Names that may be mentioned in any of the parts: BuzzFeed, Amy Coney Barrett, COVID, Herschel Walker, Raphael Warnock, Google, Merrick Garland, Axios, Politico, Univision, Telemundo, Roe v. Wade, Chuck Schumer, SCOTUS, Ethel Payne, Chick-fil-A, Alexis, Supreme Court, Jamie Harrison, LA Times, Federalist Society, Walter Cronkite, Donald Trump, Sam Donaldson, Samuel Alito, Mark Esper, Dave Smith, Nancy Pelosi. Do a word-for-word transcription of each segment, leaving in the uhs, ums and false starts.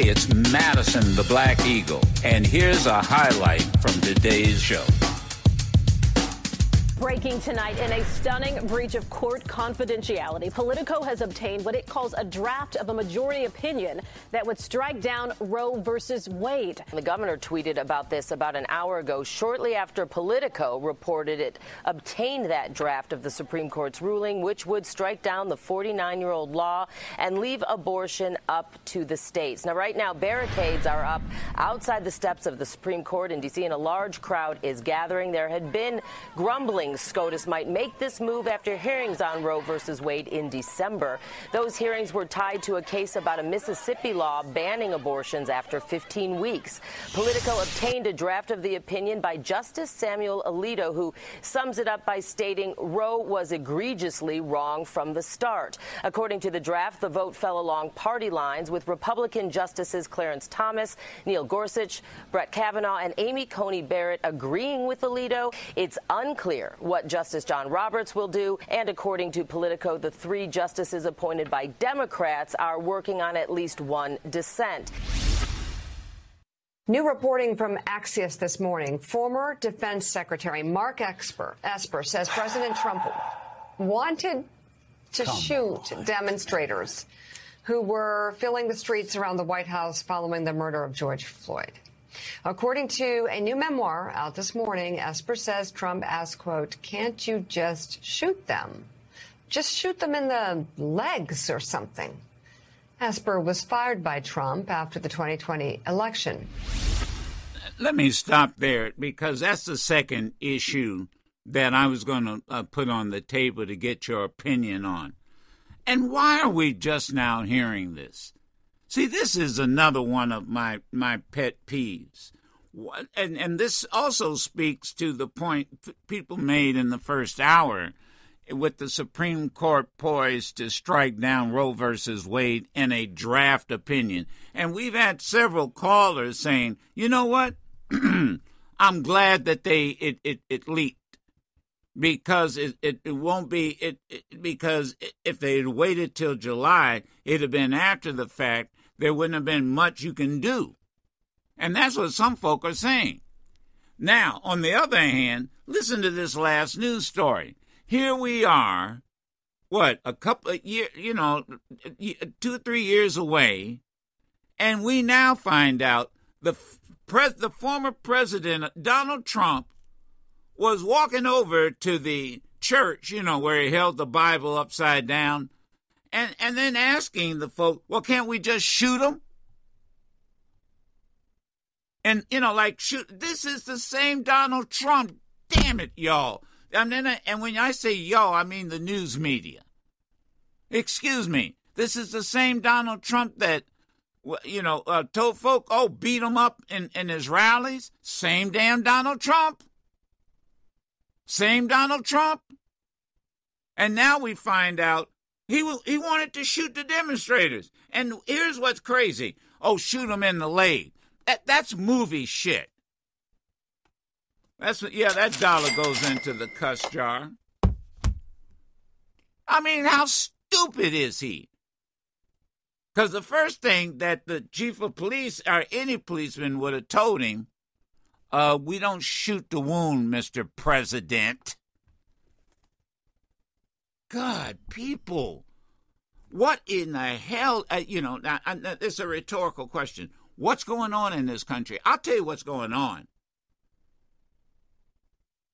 Hey, it's Madison the Black Eagle, and here's a highlight from today's show. Breaking tonight in a stunning breach of court confidentiality, Politico has obtained what it calls a draft of a majority opinion that would strike down Roe versus Wade. The governor tweeted about this about an hour ago, shortly after Politico reported it obtained that draft of the Supreme Court's ruling, which would strike down the forty-nine-year-old law and leave abortion up to the states. Now, right now, barricades are up outside the steps of the Supreme Court in D C, and a large crowd is gathering. There had been grumbling SCOTUS might make this move after hearings on Roe versus Wade in December. Those hearings were tied to a case about a Mississippi law banning abortions after fifteen weeks. Politico obtained a draft of the opinion by Justice Samuel Alito, who sums it up by stating Roe was egregiously wrong from the start. According to the draft, the vote fell along party lines, with Republican Justices Clarence Thomas, Neil Gorsuch, Brett Kavanaugh, and Amy Coney Barrett agreeing with Alito. It's unclear what Justice John Roberts will do, and according to Politico, the three justices appointed by Democrats are working on at least one dissent. New reporting from Axios this morning. Former Defense Secretary Mark Esper, Esper says President Trump wanted to Come shoot on. demonstrators who were filling the streets around the White House following the murder of George Floyd. According to a new memoir out this morning, Esper says Trump asked, quote, can't you just shoot them? Just shoot them in the legs or something. Esper was fired by Trump after the twenty twenty election. Let me stop there, because that's the second issue that I was going to uh, put on the table to get your opinion on. And why are we just now hearing this? See, this is another one of my, my pet peeves. And, and this also speaks to the point people made in the first hour with the Supreme Court poised to strike down Roe versus Wade in a draft opinion. And we've had several callers saying, you know what? I'm glad that they it, it, it leaked because it, it, it won't be it, it because if they had waited till July, it'd have been after the fact. There wouldn't have been much you can do. And that's what some folk are saying. Now, on the other hand, listen to this last news story. Here we are, what, a couple of years, you know, two or three years away, and we now find out the, pres- the former president, Donald Trump, was walking over to the church, you know, where he held the Bible upside down, And and then asking the folk, well, can't we just shoot them? And, you know, like, shoot, this is the same Donald Trump. Damn it, y'all. And, then I, and when I say y'all, I mean the news media. Excuse me. This is the same Donald Trump that, you know, uh, told folk, oh, beat him up in, in his rallies. Same damn Donald Trump. Same Donald Trump. And now we find out, He will, he wanted to shoot the demonstrators. And here's what's crazy. Oh, shoot them in the leg. That That's movie shit. That's Yeah, that dollar goes into the cuss jar. I mean, how stupid is he? Because the first thing that the chief of police or any policeman would have told him, uh, we don't shoot the wound, Mister President. God, people, what in the hell, uh, you know, now, I, it's a rhetorical question. What's going on in this country? I'll tell you what's going on.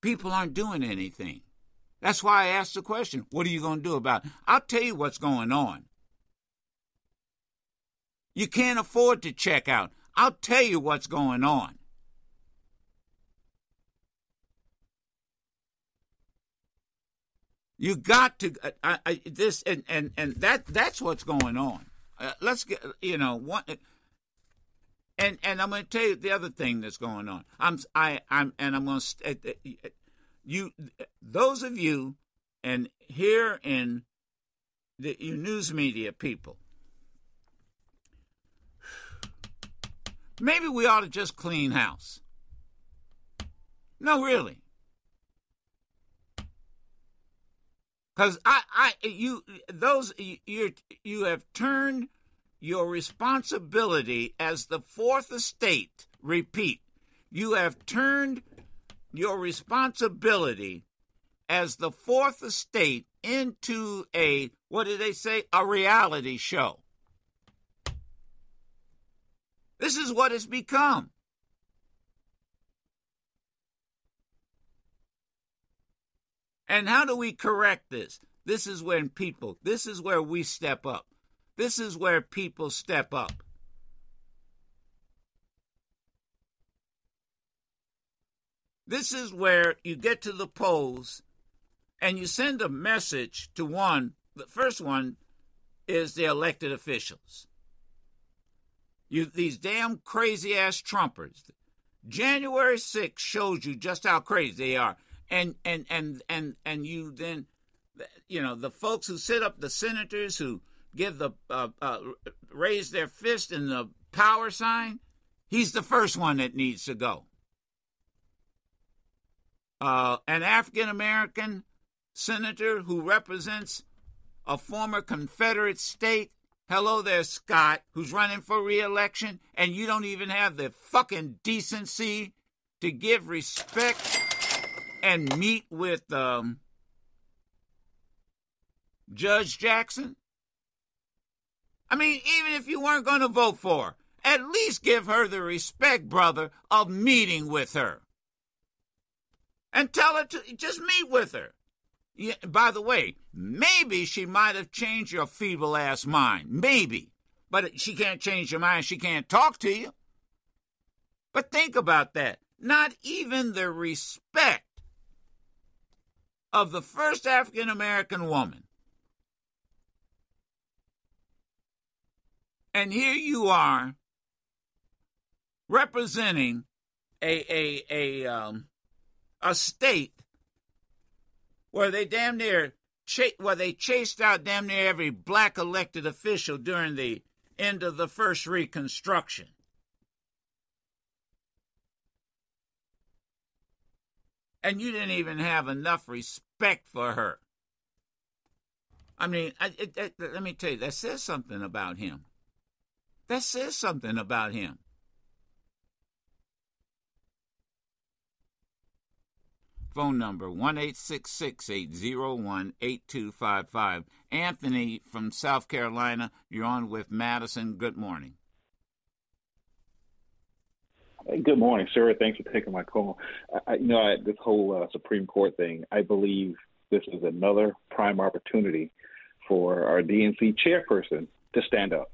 People aren't doing anything. That's why I asked the question, what are you going to do about it? I'll tell you what's going on. You can't afford to check out. I'll tell you what's going on. You got to uh, I, I, this and, and, and that that's what's going on. Uh, let's get you know one. And and I'm going to tell you the other thing that's going on. I'm I I'm and I'm going to you those of you and here in the you news media people. Maybe we ought to just clean house. No, really. Because I, I, you, those, you, you have turned your responsibility as the fourth estate, repeat, you have turned your responsibility as the fourth estate into a, what did they say, a reality show. This is what it's become. And how do we correct this? This is when people, this is where we step up. This is where people step up. This is where you get to the polls and you send a message to one. The first one is the elected officials. You, these damn crazy-ass Trumpers. January sixth shows you just how crazy they are. And and, and, and and you then, you know, the folks who sit up, the senators who give the, uh, uh, raise their fist in the power sign, he's the first one that needs to go. Uh, an African-American senator who represents a former Confederate state. Hello there, Scott, who's running for re-election, and you don't even have the fucking decency to give respect and meet with um, Judge Jackson? I mean, even if you weren't going to vote for her, at least give her the respect, brother, of meeting with her. And tell her to just meet with her. Yeah, by the way, maybe she might have changed your feeble-ass mind. Maybe. But she can't change your mind. She can't talk to you. But think about that. Not even the respect of the first African-American woman. And here you are representing a a a um, a state where they damn near cha- where they chased out damn near every black elected official during the end of the first Reconstruction. And you didn't even have enough respect for her. I mean, I, it, it, let me tell you, that says something about him. That says something about him. Phone number one eight six six, eight oh one, eight two five five. Anthony from South Carolina, you're on with Madison. Good morning. Good morning, sir. Thanks for taking my call. I, you know, I, this whole uh, Supreme Court thing, I believe this is another prime opportunity for our D N C chairperson to stand up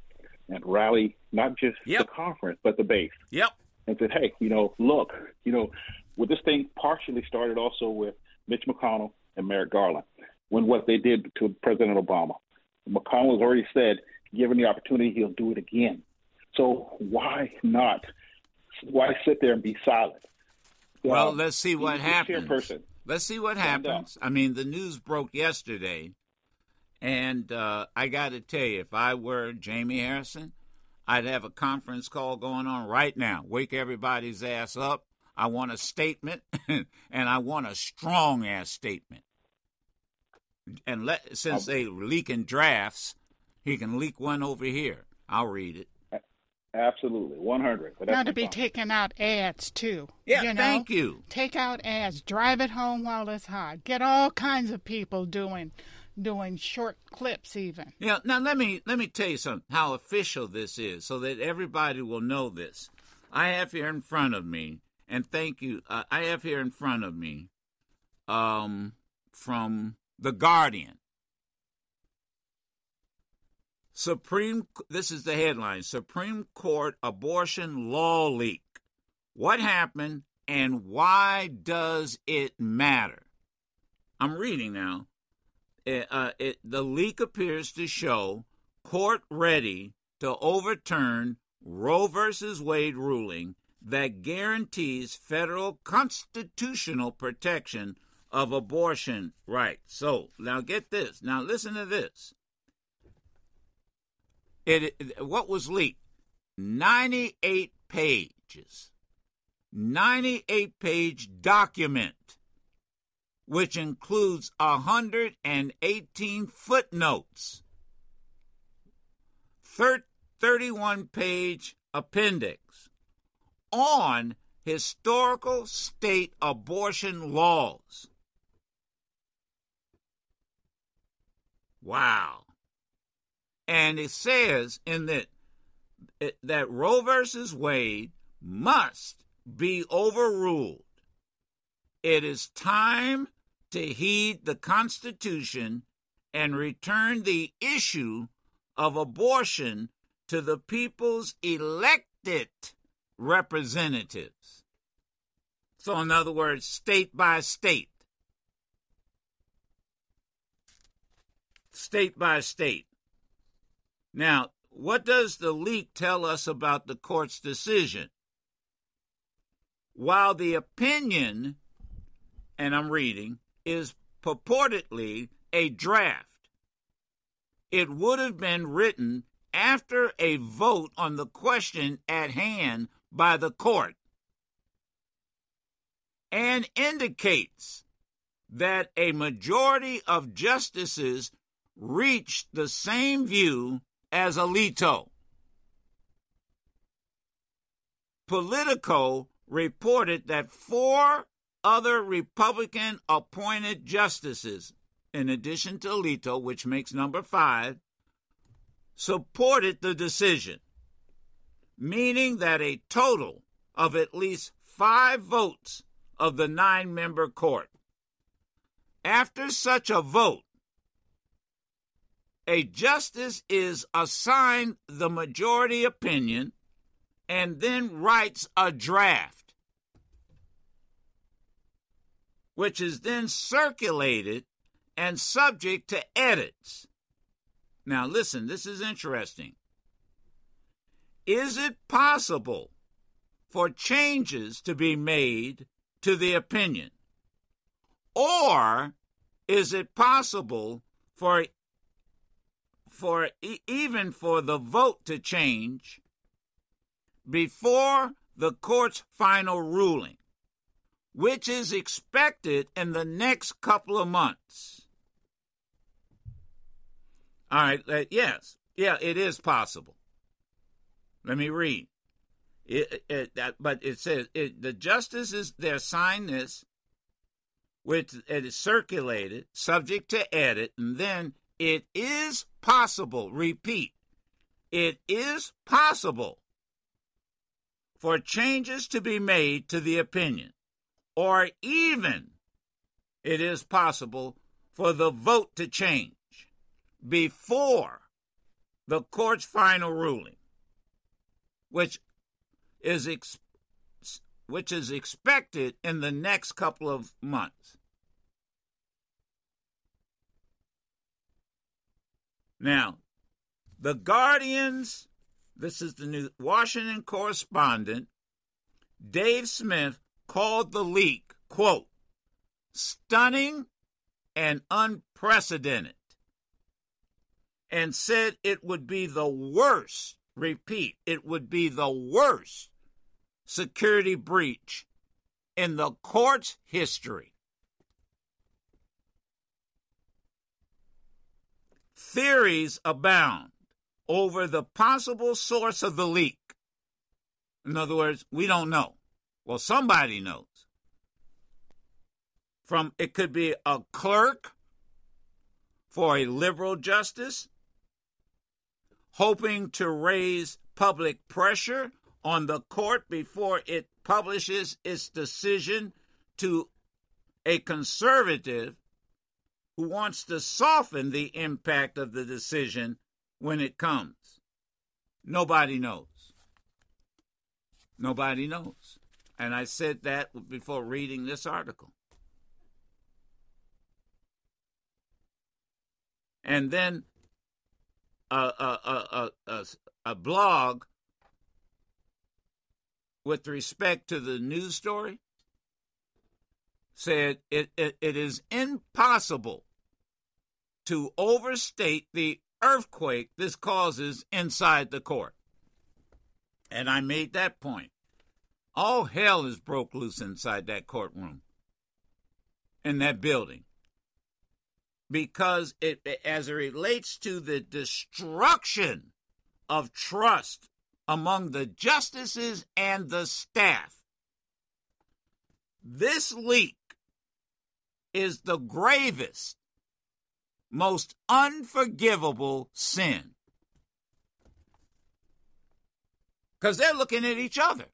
and rally not just yep. the conference, but the base. Yep. And said, hey, you know, look, you know, well, this thing partially started also with Mitch McConnell and Merrick Garland when what they did to President Obama. McConnell has already said, given the opportunity, he'll do it again. So why not? Why sit there and be silent? Well, well let's see what happens. Let's see what Stand happens. Up. I mean, the news broke yesterday. And uh, I got to tell you, if I were Jamie Harrison, I'd have a conference call going on right now. Wake everybody's ass up. I want a statement, and I want a strong-ass statement. And let, since they're leaking drafts, he can leak one over here. I'll read it. Absolutely, one hundred. Now to be fun. Taking out ads, too. Yeah, you know? Thank you. Take out ads. Drive it home while it's hot. Get all kinds of people doing doing short clips even. Yeah, now let me let me tell you something, how official this is, so that everybody will know this. I have here in front of me, and thank you, uh, I have here in front of me um, from The Guardian. Supreme, this is the headline, Supreme Court abortion law leak. What happened and why does it matter? I'm reading now. Uh, it, the leak appears to show court ready to overturn Roe v. Wade ruling that guarantees federal constitutional protection of abortion rights. So now get this. Now listen to this. It, it what was leaked? ninety-eight pages. ninety-eight page document, which includes one hundred eighteen footnotes, thirty-one page appendix on historical state abortion laws. Wow. And it says in that that Roe versus Wade must be overruled. It is time to heed the Constitution and return the issue of abortion to the people's elected representatives. So, in other words, state by state. State by state. Now, what does the leak tell us about the court's decision? While the opinion, and I'm reading, is purportedly a draft, it would have been written after a vote on the question at hand by the court, and indicates that a majority of justices reached the same view as Alito. Politico reported that four other Republican-appointed justices, in addition to Alito, which makes number five, supported the decision, meaning that a total of at least five votes of the nine-member court. After such a vote, a justice is assigned the majority opinion and then writes a draft, which is then circulated and subject to edits. Now listen, this is interesting. Is it possible for changes to be made to the opinion? Or is it possible for for even for the vote to change before the court's final ruling, which is expected in the next couple of months? All right, yes, yeah, it is possible. Let me read. It, it, that, but it says it, the justices, they're assigned this, which it is circulated, subject to edit, and then it is possible, repeat, it is possible for changes to be made to the opinion, or even it is possible for the vote to change before the court's final ruling, which is ex- which is expected in the next couple of months. Now, the Guardian's, this is the new Washington correspondent, Dave Smith, called the leak, quote, stunning and unprecedented, and said it would be the worst, repeat, it would be the worst security breach in the court's history. Theories abound over the possible source of the leak. In other words, we don't know. Well, somebody knows. From it could be a clerk for a liberal justice, hoping to raise public pressure on the court before it publishes its decision, to a conservative who wants to soften the impact of the decision when it comes. Nobody knows. Nobody knows. And I said that before reading this article. And then a, a, a, a, a blog with respect to the news story said it, it, it is impossible to overstate the earthquake this causes inside the court. And I made that point. All hell is broke loose inside that courtroom, in that building, because it, as it relates to the destruction of trust among the justices and the staff. This leak is the gravest, most unforgivable sin. Because they're looking at each other.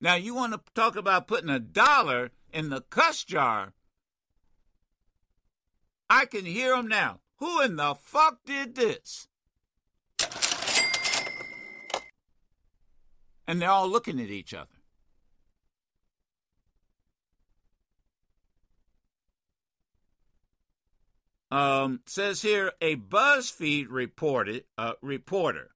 Now, you want to talk about putting a dollar in the cuss jar? I can hear them now. Who in the fuck did this? And they're all looking at each other. Um, says here, a BuzzFeed reported, uh, reporter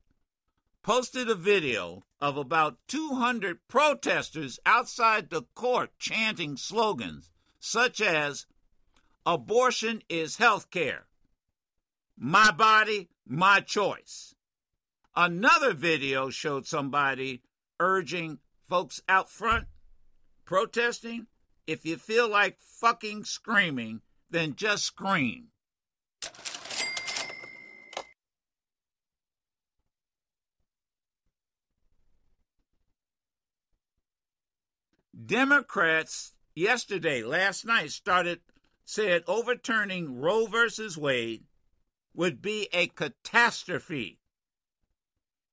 posted a video of about two hundred protesters outside the court chanting slogans such as, abortion is health care, my body, my choice. Another video showed somebody urging folks out front protesting, if you feel like fucking screaming, then just scream. Democrats yesterday, last night, started, said overturning Roe v. Wade would be a catastrophe.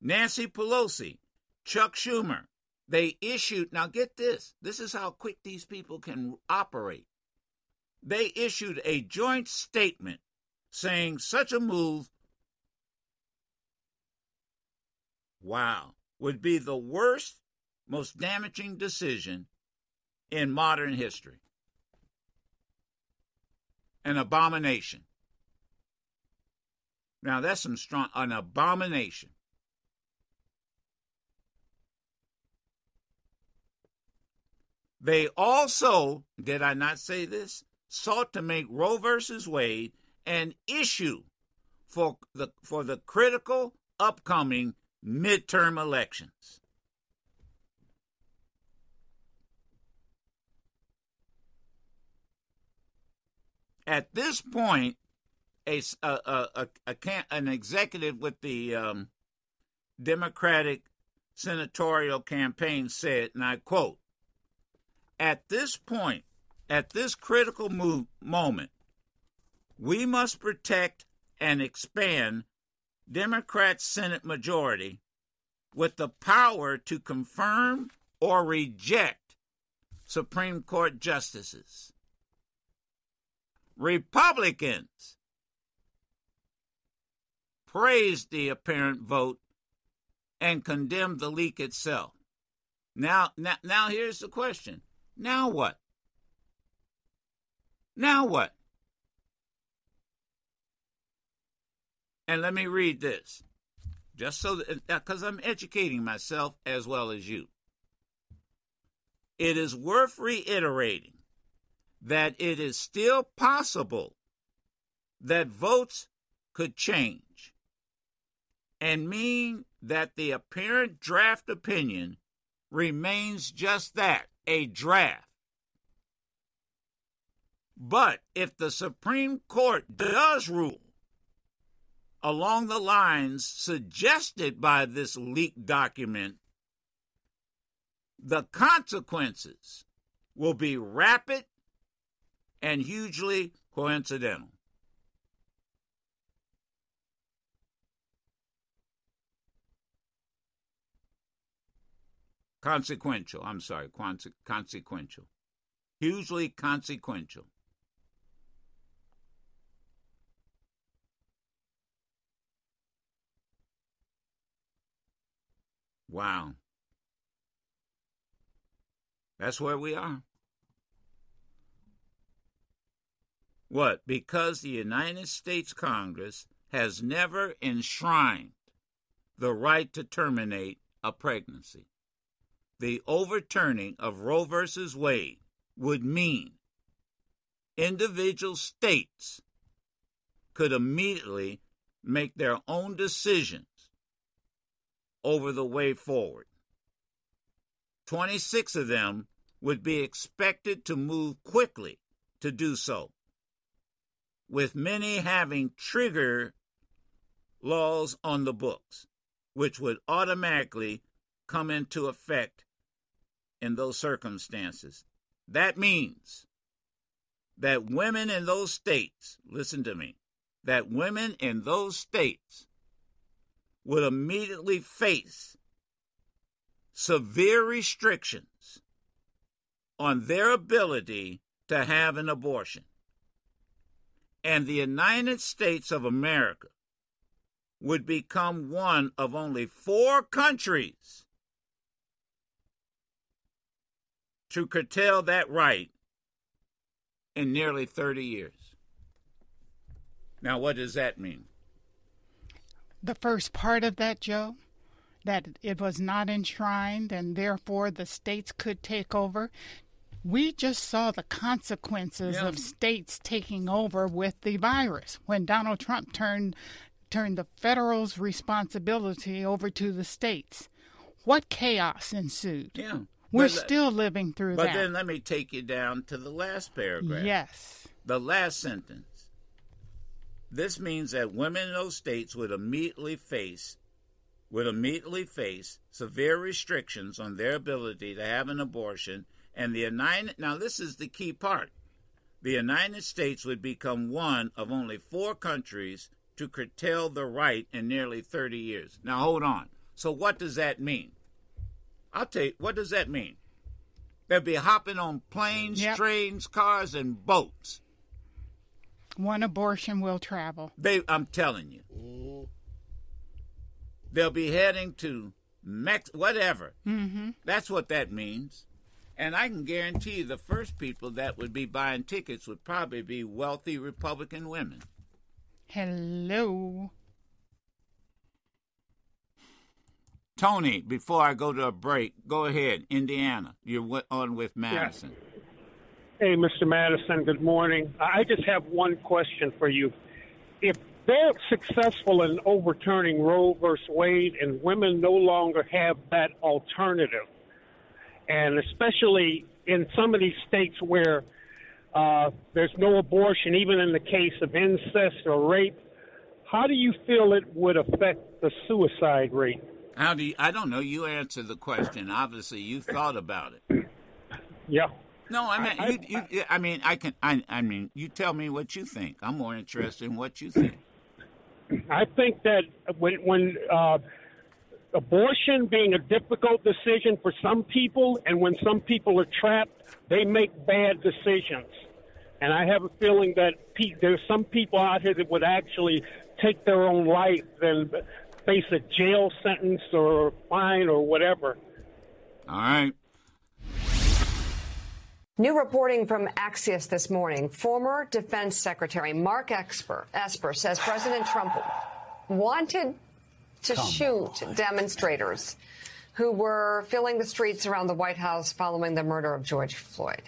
Nancy Pelosi, Chuck Schumer, they issued, now get this, this is how quick these people can operate. They issued a joint statement saying such a move, wow, would be the worst, most damaging decision in modern history. An abomination. Now that's some strong, an abomination. They also, did I not say this, sought to make Roe versus Wade an issue for the for the critical upcoming midterm elections. At this point, a, a, a, a, a an executive with the um, Democratic senatorial campaign said, and I quote, at this point, at this critical move, moment, we must protect and expand Democrat Senate majority with the power to confirm or reject Supreme Court justices. Republicans praised the apparent vote and condemned the leak itself. Now, now, now here's the question. Now what? Now what? And let me read this, just so that, because I'm educating myself as well as you. It is worth reiterating that it is still possible that votes could change and mean that the apparent draft opinion remains just that, a draft. But if the Supreme Court does rule along the lines suggested by this leaked document, the consequences will be rapid and hugely coincidental. Consequential, I'm sorry, conse- consequential. Hugely consequential. Wow. That's where we are. What? Because the United States Congress has never enshrined the right to terminate a pregnancy. The overturning of Roe v. Wade would mean individual states could immediately make their own decisions over the way forward. twenty-six of them would be expected to move quickly to do so, with many having trigger laws on the books, which would automatically come into effect in those circumstances. That means that women in those states, listen to me, that women in those states would immediately face severe restrictions on their ability to have an abortion. And the United States of America would become one of only four countries to curtail that right in nearly thirty years. Now, what does that mean? The first part of that, Joe, that it was not enshrined and therefore the states could take over. We just saw the consequences yeah. of states taking over with the virus when Donald Trump turned turned the federal's responsibility over to the states. What chaos ensued. Yeah. We're but, still living through but that. But then let me take you down to the last paragraph. Yes. The last sentence. This means that women in those states would immediately face would immediately face severe restrictions on their ability to have an abortion, and the United now this is the key part. The United States would become one of only four countries to curtail the right in nearly thirty years. Now hold on. So what does that mean? I'll tell you, what does that mean? They'll be hopping on planes, yep. trains, cars, and boats. One abortion will travel. They, I'm telling you. They'll be heading to Mex, whatever. Mm-hmm. That's what that means. And I can guarantee you the first people that would be buying tickets would probably be wealthy Republican women. Hello. Tony, before I go to a break, go ahead. Indiana, you're on with Madison. Yes. Hey, Mister Madison, good morning. I just have one question for you. If they're successful in overturning Roe versus Wade and women no longer have that alternative, and especially in some of these states where uh, there's no abortion, even in the case of incest or rape, how do you feel it would affect the suicide rate? How do you, I don't know. You answered the question. Obviously, you thought about it. Yeah. No, I mean, I, you, you, I mean, I can. I, I mean, you tell me what you think. I'm more interested in what you think. I think that when, when uh, abortion being a difficult decision for some people, and when some people are trapped, they make bad decisions. And I have a feeling that pe- there's some people out here that would actually take their own life and face a jail sentence or a fine or whatever. All right. New reporting from Axios this morning. Former Defense Secretary Mark Esper, Esper says President Trump wanted to Come shoot on. demonstrators who were filling the streets around the White House following the murder of George Floyd.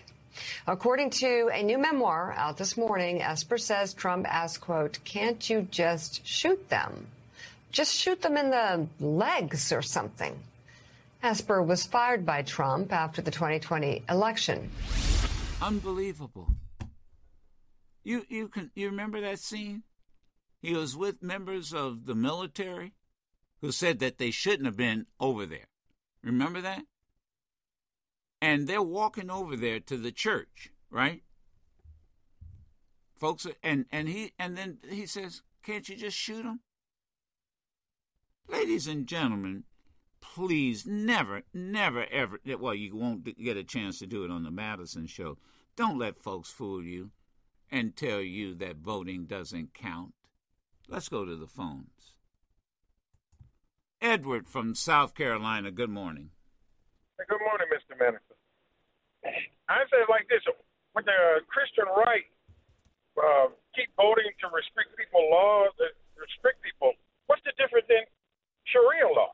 According to a new memoir out this morning, Esper says Trump asked, quote, "Can't you just shoot them? Just shoot them in the legs or something." Esper was fired by Trump after the twenty twenty election. Unbelievable. You you can you remember that scene? He was with members of the military who said that they shouldn't have been over there. Remember that? And they're walking over there to the church, right? Folks, and and he and then he says, "Can't you just shoot them?" Ladies and gentlemen, please, never, never, ever, well, you won't get a chance to do it on the Madison Show. Don't let folks fool you and tell you that voting doesn't count. Let's go to the phones. Edward from South Carolina, good morning. Hey, good morning, Mister Madison. I say it like this. When the Christian right uh, keep voting to restrict people's laws, restrict people, what's the difference in Sharia law?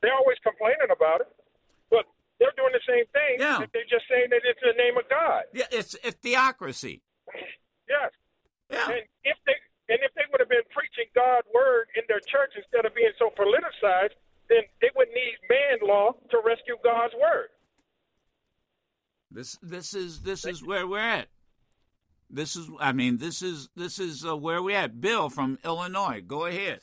They're always complaining about it, but they're doing the same thing. Yeah. They're just saying that it's in the name of God. Yeah, it's, it's theocracy. Yes. Yeah. And if they and if they would have been preaching God's word in their church instead of being so politicized, then they would need man law to rescue God's word. This this is this is where we're at. This is, I mean, this is this is uh, where we're at. Bill from Illinois, go ahead.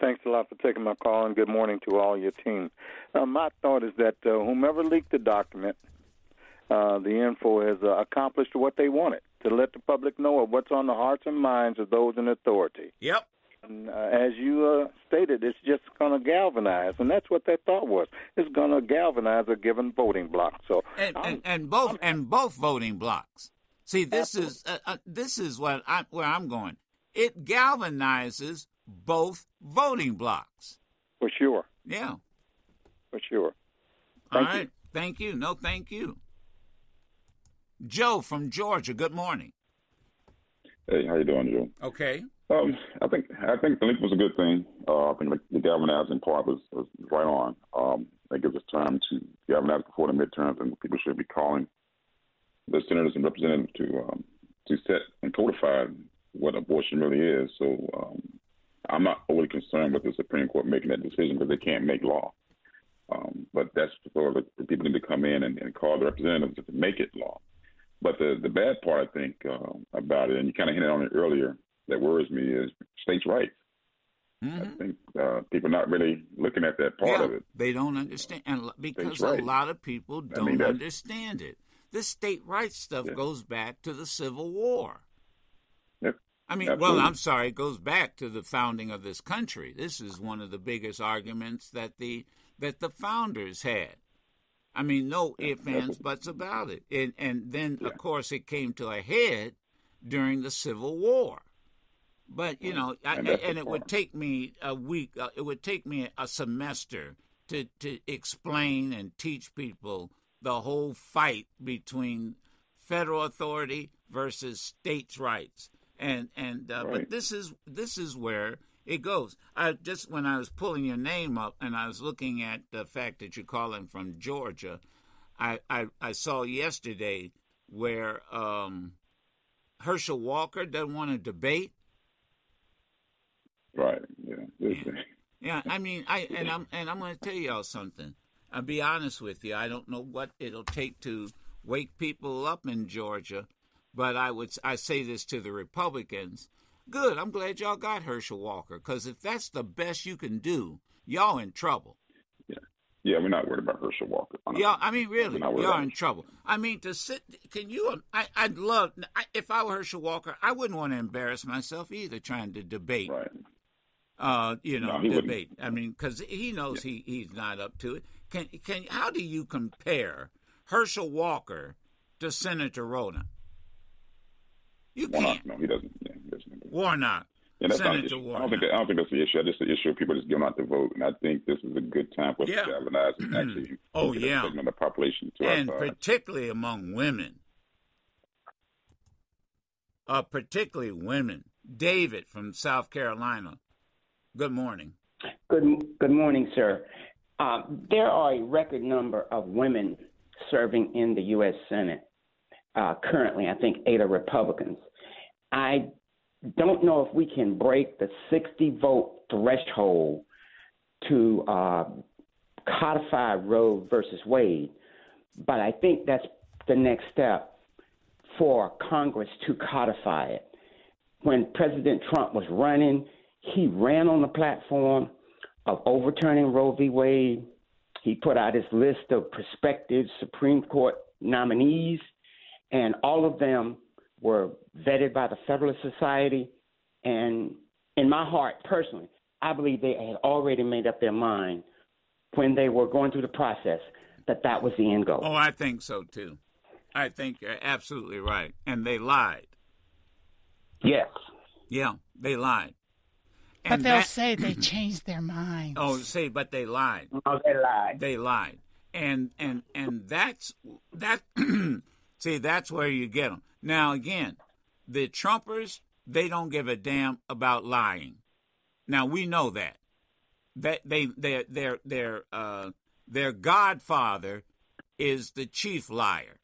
Thanks a lot for taking my call, and good morning to all your team. Uh, my thought is that uh, whomever leaked the document, uh, the info has uh, accomplished what they wanted, to let the public know of what's on the hearts and minds of those in authority. Yep. And, uh, as you uh, stated, it's just going to galvanize, and that's what that thought was. It's going to galvanize a given voting block. So, and, and, and both and both voting blocks. See, this is uh, uh, this is what I, where I'm going. It galvanizes both voting blocks. For sure. Yeah. For sure. Thank All right. You. Thank you. No, thank you. Joe from Georgia. Good morning. Hey, how you doing, Joe? Okay. Um, I think I think the link was a good thing. Uh, I think the galvanizing part was, was right on. Um, that gives us time to galvanize before the midterms, and people should be calling the senators and representatives to um, to set and codify what abortion really is. So um, I'm not overly concerned with the Supreme Court making that decision because they can't make law. Um, but that's for the people need to come in and, and call the representatives to make it law. But the, the bad part, I think, uh, about it, and you kind of hinted on it earlier, that worries me is states' rights. Mm-hmm. I think uh, people are not really looking at that part yeah, of it. They don't understand, and because a right. lot of people don't I mean, understand it. This state rights stuff yeah. goes back to the Civil War. Yep. I mean, Absolutely. well, I'm sorry, it goes back to the founding of this country. This is one of the biggest arguments that the that the founders had. I mean, no yeah. ifs, ands, buts about it. And, and then, yeah. of course, it came to a head during the Civil War. But, you yeah. know, I, and, and it would take me a week, uh, it would take me a semester to, to explain and teach people the whole fight between federal authority versus states' rights, and and uh, right. but this is this is where it goes. I just when I was pulling your name up and I was looking at the fact that you're calling from Georgia, I I, I saw yesterday where um, Herschel Walker doesn't want to debate. Right. Yeah. Yeah. I mean, I and I'm and I'm going to tell y'all something. I'll be honest with you. I don't know what it'll take to wake people up in Georgia, but I would I say this to the Republicans. Good. I'm glad y'all got Herschel Walker, because if that's the best you can do, y'all in trouble. Yeah. Yeah, we're not worried about Herschel Walker. Yeah, I mean, really, y'all in trouble. I mean, to sit, can you, I, I'd love, I, if I were Herschel Walker, I wouldn't want to embarrass myself either trying to debate. Right. Uh, you know, no, debate. Wouldn't. I mean, because he knows yeah. he, he's not up to it. Can can how do you compare Herschel Walker to Senator Warnock? You can't. Warnock, no, he doesn't. Yeah, he doesn't. Warnock, yeah, that's Senator Warnock. I don't think that, I don't think that's the issue. That's the issue of people just giving out the vote, and I think this is a good time for us yeah. to galvanize and actually oh yeah, segment the population to and our side. Particularly among women, uh, particularly women. David from South Carolina. Good morning. Good good morning, sir. Uh, there are a record number of women serving in the U S. Senate uh, currently. I think eight are Republicans. I don't know if we can break the sixty-vote threshold to uh, codify Roe versus Wade, but I think that's the next step for Congress to codify it. When President Trump was running, he ran on the platform of overturning Roe v. Wade. He put out his list of prospective Supreme Court nominees, and all of them were vetted by the Federalist Society. And in my heart, personally, I believe they had already made up their mind when they were going through the process that that was the end goal. Oh, I think so, too. I think you're absolutely right. And they lied. Yes. Yeah, they lied. And but they'll that, say they changed their minds. Oh, say, but they lied. Oh, they lied. They lied, and and and that's that. See, that's where you get them. Now, again, the Trumpers, they don't give a damn about lying. Now we know that that they their their their uh, their godfather is the chief liar.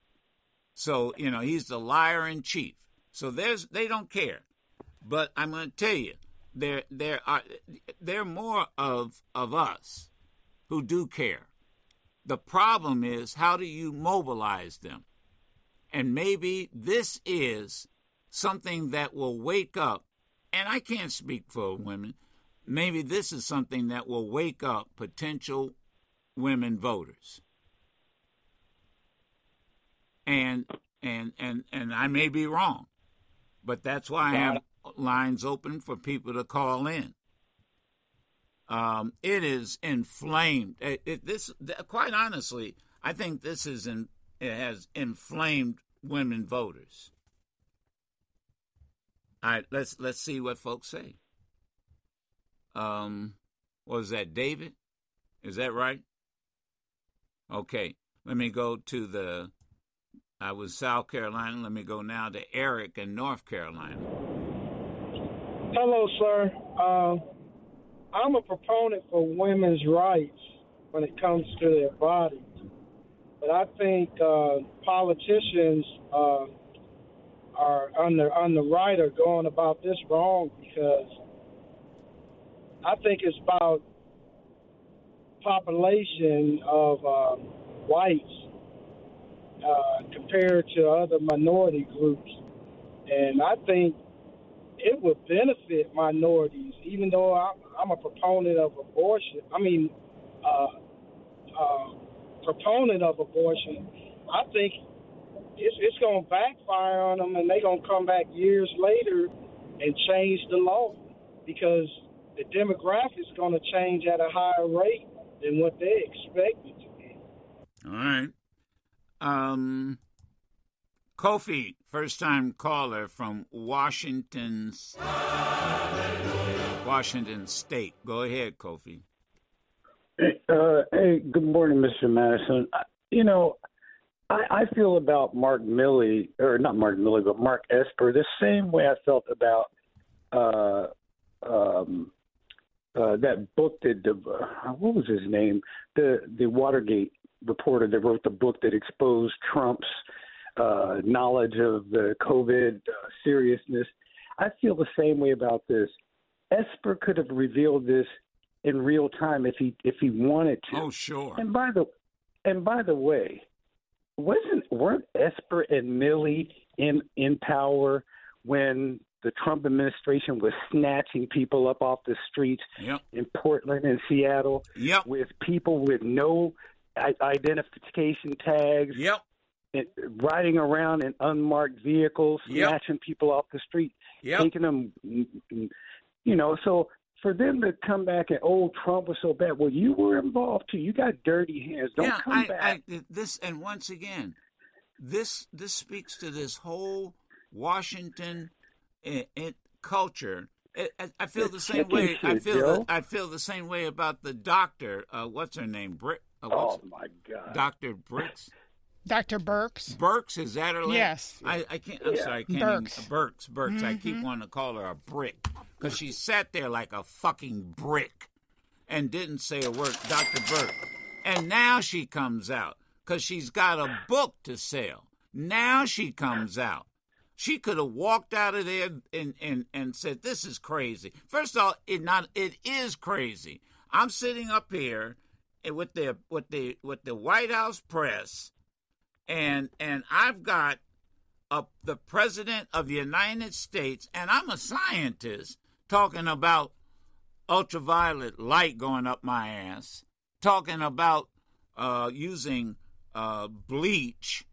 So you know he's the liar in chief. So there's they don't care. But I'm going to tell you. There, there are, there are more of of us who do care. The problem is, how do you mobilize them? And maybe this is something that will wake up, and I can't speak for women, maybe this is something that will wake up potential women voters. And and and, and I may be wrong, but that's why I have lines open for people to call in. Um, it is inflamed. It, it, this, quite honestly, I think this is in, it has inflamed women voters. All right, let's let's see what folks say. Um, what was that, David? Is that right? Okay, let me go to the. I was South Carolina. Let me go now to Eric in North Carolina. Hello, sir. Uh, I'm a proponent for women's rights when it comes to their bodies, but I think uh, politicians uh, are on the on the right are going about this wrong, because I think it's about population of uh, whites uh, compared to other minority groups, and I think it would benefit minorities, even though I'm, I'm a proponent of abortion. I mean, uh, uh, proponent of abortion. I think it's, it's going to backfire on them, and they're going to come back years later and change the law, because the demographics going to change at a higher rate than what they expected to be. All right. Um... Kofi, first-time caller from Washington, Washington State. Go ahead, Kofi. Hey, uh, hey, good morning, Mister Madison. You know, I, I feel about Mark Milley, or not Mark Milley, but Mark Esper, the same way I felt about uh, um, uh, that book that, uh, what was his name? The, the Watergate reporter that wrote the book that exposed Trump's Uh, knowledge of the COVID uh, seriousness. I feel the same way about this. Esper could have revealed this in real time if he if he wanted to. Oh, sure. And by the and by the way, wasn't weren't Esper and Milley in in power when the Trump administration was snatching people up off the streets yep. in Portland and Seattle yep. with people with no I- identification tags? Yep. And riding around in unmarked vehicles, yep. snatching people off the street, yep. taking them, you know. So for them to come back and, oh, Trump was so bad. Well, you were involved, too. You got dirty hands. Don't yeah, come I, back. I, this, and once again, this this speaks to this whole Washington it, it, culture. It, I, I feel the same way. Shit, I, feel the, I feel the same way about the doctor. Uh, what's her name? Brick. Uh, oh, my God. Doctor Burks. Doctor Burks. Burks, is that her name? Yes. I, I can't, I'm yeah. sorry, I can't Burks. Even, Burks, Burks. Mm-hmm. I keep wanting to call her a brick because she sat there like a fucking brick and didn't say a word, Doctor Burks. And now she comes out because she's got a book to sell. Now she comes out. She could have walked out of there and, and, and said, this is crazy. First of all, it not it is crazy. I'm sitting up here with the, with the, with the White House press, And and I've got a, the president of the United States, and I'm a scientist, talking about ultraviolet light going up my ass, talking about uh, using uh, bleach.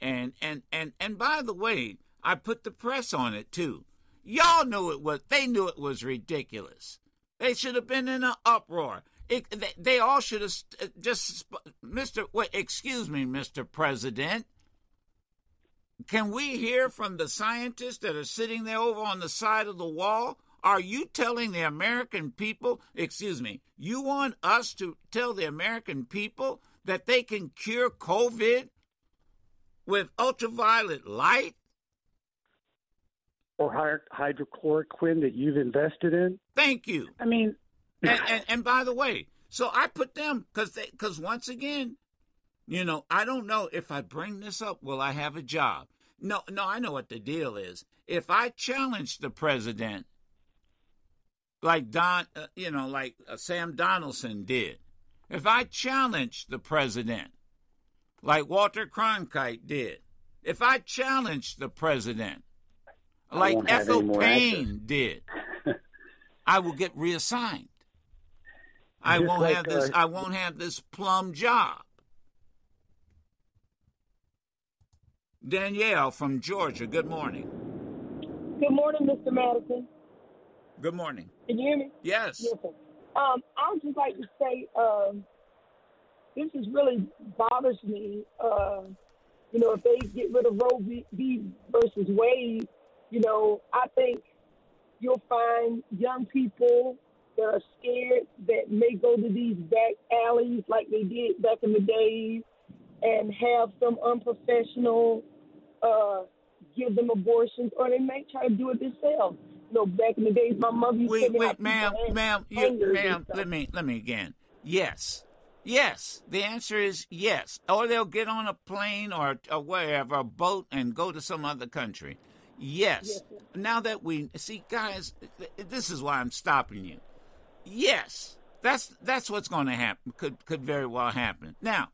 And, and, and, and by the way, I put the press on it, too. Y'all knew it was, they knew it was ridiculous. They should have been in an uproar. It, they, they all should have just, Mister Wait, excuse me, Mister President. Can we hear from the scientists that are sitting there over on the side of the wall? Are you telling the American people, excuse me, you want us to tell the American people that they can cure COVID with ultraviolet light? Or hydrochloroquine that you've invested in? Thank you. I mean... And, and, and by the way, so I put them, because because once again, you know, I don't know if I bring this up, will I have a job? No, no, I know what the deal is. If I challenge the president, like Don, uh, you know, like uh, Sam Donaldson did, if I challenge the president, like Walter Cronkite did, if I challenged the president, like Ethel Payne did, I will get reassigned. I won't like, have this. Uh, I won't have this plum job. Danielle from Georgia. Good morning. Good morning, Mister Madison. Good morning. Can you hear me? Yes. Yes, sir. Um, I would just like to say um, this is really bothers me. Uh, you know, if they get rid of Roe v. versus Wade, you know, I think you'll find young people that are scared that may go to these back alleys like they did back in the days and have some unprofessional uh, give them abortions, or they may try to do it themselves. You know, back in the days, my mother used wait, to wait, ma'am, ma'am, you, ma'am, let me, let me again. Yes. Yes. The answer is yes. Or they'll get on a plane or, or wherever, a boat, and go to some other country. Yes. Yes. Now that we, see, guys, this is why I'm stopping you. Yes. That's that's what's going to happen, could could very well happen. Now,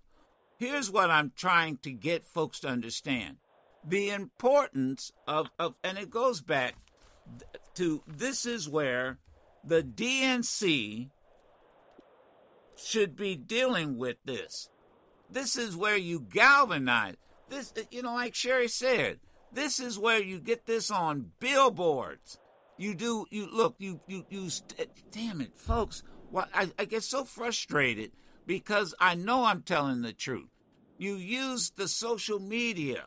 here's what I'm trying to get folks to understand. The importance of, of and it goes back to, this is where the D N C should be dealing with this. This is where you galvanize. This, you know, like Sherry said, this is where you get this on billboards. You do, you look, you, you, you, st- damn it, folks. Why, I, I get so frustrated because I know I'm telling the truth. You use the social media.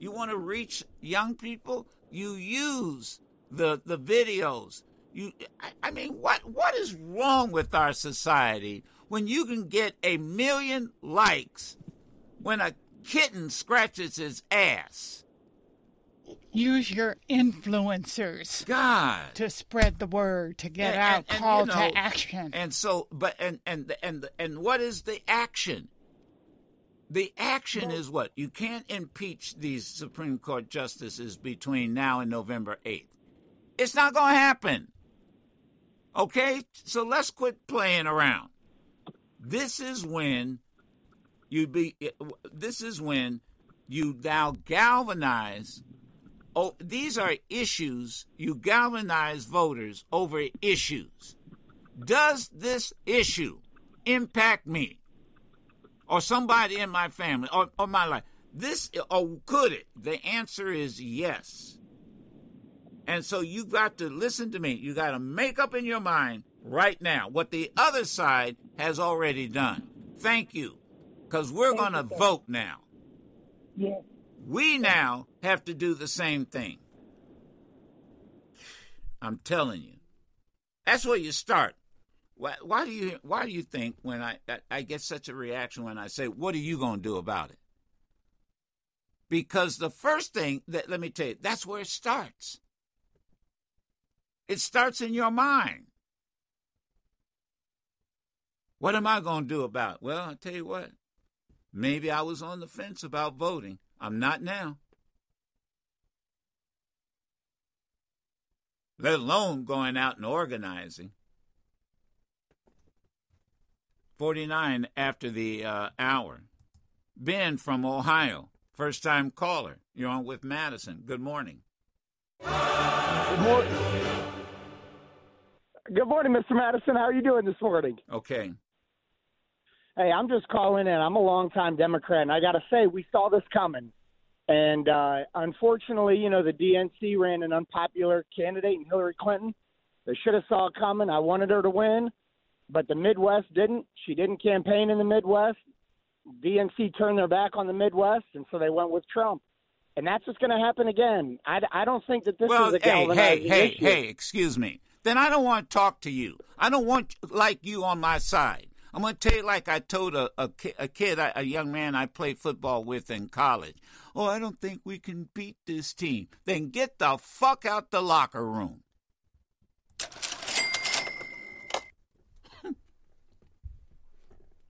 You want to reach young people? You use the, the videos. You, I, I mean, what, what is wrong with our society when you can get a million likes when a kitten scratches his ass? Use your influencers, God, to spread the word, to get and, out, and, and, call you know, to action. And so, but and and and and what is the action? The action well, is what? You can't impeach these Supreme Court justices between now and November eighth. It's not going to happen. Okay, so let's quit playing around. This is when you be. This is when you now galvanize. Oh, these are issues. You galvanize voters over issues. Does this issue impact me or somebody in my family or, or my life? This, or could it? The answer is yes. And so you got to listen to me. You got to make up in your mind right now what the other side has already done. Thank you, because we're going to vote now. Yes. Yeah. We now have to do the same thing. I'm telling you, that's where you start. Why, why do you Why do you think when I, I I get such a reaction when I say, "What are you going to do about it?" Because the first thing that let me tell you, that's where it starts. It starts in your mind. What am I going to do about it? Well, I'll tell you what. Maybe I was on the fence about voting. I'm not now. Let alone going out and organizing. forty-nine after the uh, hour. Ben from Ohio, first-time caller. You're on with Madison. Good morning. Good morning. Good morning, Mister Madison. How are you doing this morning? Okay. Hey, I'm just calling in. I'm a longtime Democrat, and I got to say, we saw this coming. And uh, unfortunately, you know, the D N C ran an unpopular candidate in Hillary Clinton. They should have saw it coming. I wanted her to win, but the Midwest didn't. She didn't campaign in the Midwest. D N C turned their back on the Midwest, and so they went with Trump. And that's what's going to happen again. I, I don't think that this well, is a galvanizing hey, hey, issue. Hey, hey, excuse me. Then I don't want to talk to you. I don't want like you on my side. I'm going to tell you like I told a, a, a kid, a, a young man I played football with in college. Oh, I don't think we can beat this team. Then get the fuck out the locker room.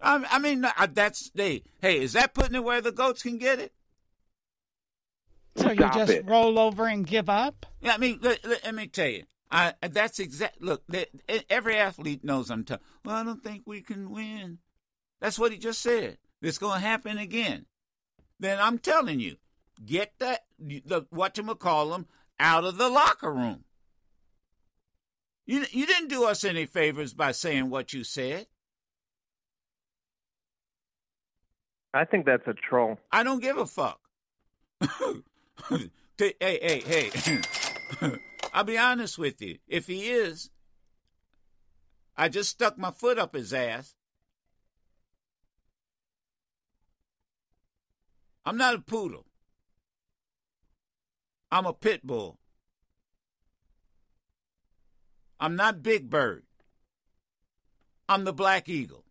I, I mean, that's, hey, hey, is that putting it where the goats can get it? So you Stop just it. roll over and give up? Yeah, I mean, let, let, let me tell you. I, that's exact. Look, they, every athlete knows I'm tough. Well, I don't think we can win. That's what he just said. It's going to happen again. Then I'm telling you, get the, the whatchamacallem out of the locker room. You, you didn't do us any favors by saying what you said. I think that's a troll. I don't give a fuck. hey, hey, hey. I'll be honest with you. If he is, I just stuck my foot up his ass. I'm not a poodle. I'm a pit bull. I'm not Big Bird. I'm the Black Eagle.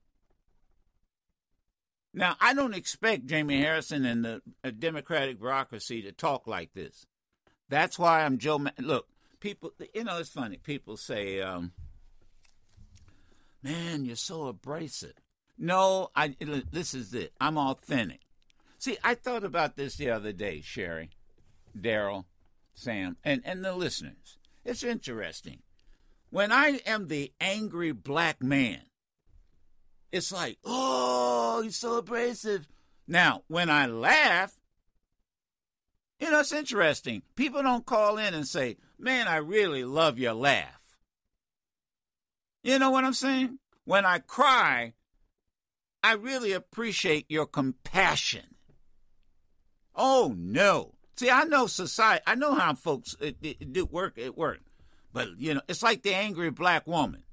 Now, I don't expect Jamie Harrison and the Democratic bureaucracy to talk like this. That's why I'm Joe. Ma- Look, people, you know, it's funny. People say, um, man, you're so abrasive. No, I. this is it. I'm authentic. See, I thought about this the other day, Sherry, Daryl, Sam, and, and the listeners. It's interesting. When I am the angry black man, it's like, oh, he's so abrasive. Now, when I laugh, you know, it's interesting. People don't call in and say, man, I really love your laugh. You know what I'm saying? When I cry, I really appreciate your compassion. Oh, no. See, I know society. I know how folks it, it, do work at work. But, you know, it's like the angry black woman.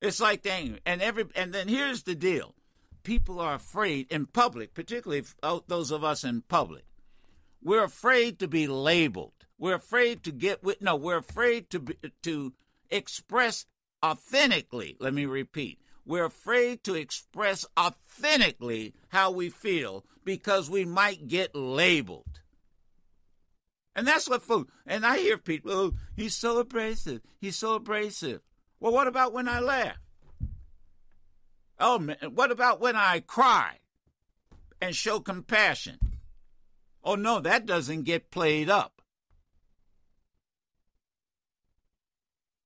It's like dang, and every and then here's the deal. People are afraid in public, particularly those of us in public. We're afraid to be labeled. We're afraid to get with no, we're afraid to be, to express authentically. Let me repeat. We're afraid to express authentically how we feel because we might get labeled. And that's what food. And I hear people, oh, he's so abrasive. He's so abrasive. Well, what about when I laugh? Oh, man, what about when I cry and show compassion? Oh, no, that doesn't get played up.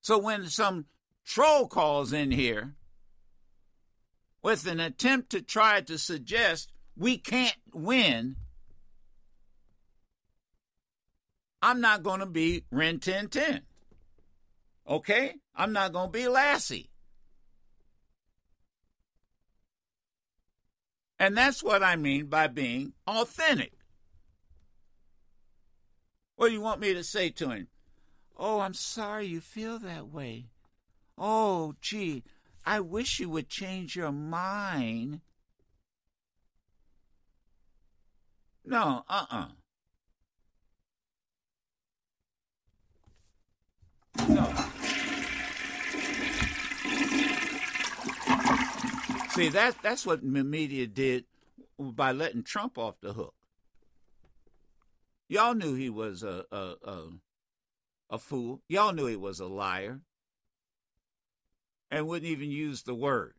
So when some troll calls in here with an attempt to try to suggest we can't win, I'm not going to be Ren ten ten. Okay? I'm not going to be Lassie. And that's what I mean by being authentic. What do you want me to say to him? Oh, I'm sorry you feel that way. Oh, gee, I wish you would change your mind. No, uh-uh. No. See, that, that's what the media did by letting Trump off the hook. Y'all knew he was a a, a, a fool. Y'all knew he was a liar and wouldn't even use the word.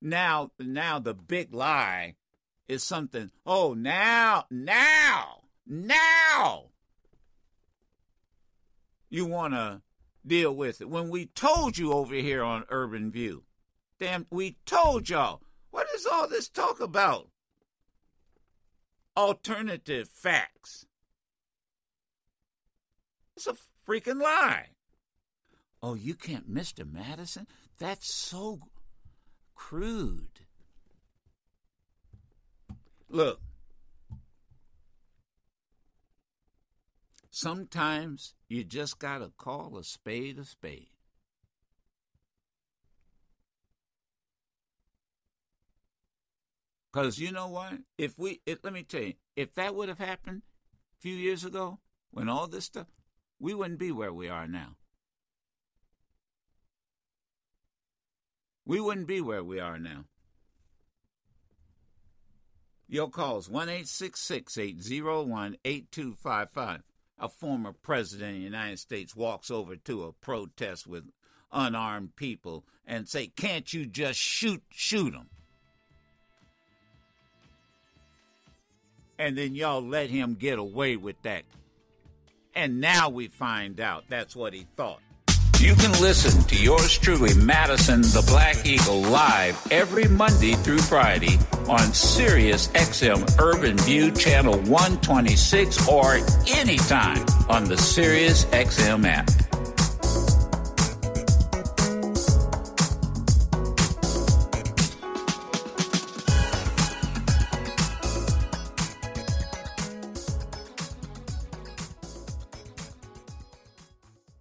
Now, now the big lie is something, oh, now, now, now you want to deal with it. When we told you over here on Urban View, damn, we told y'all. What is all this talk about? Alternative facts. It's a freaking lie. Oh, you can't, Mister Madison? That's so crude. Look, sometimes you just got to call a spade a spade. Because you know what? If we, it, let me tell you, if that would have happened a few years ago, when all this stuff, we wouldn't be where we are now. We wouldn't be where we are now. Your calls, one eight six six, eight oh one, eight two five five. A former president of the United States walks over to a protest with unarmed people and say, can't you just shoot, shoot them? And then y'all let him get away with that. And now we find out that's what he thought. You can listen to yours truly, Madison the Black Eagle, live every Monday through Friday on Sirius X M Urban View Channel one twenty-six or anytime on the Sirius X M app.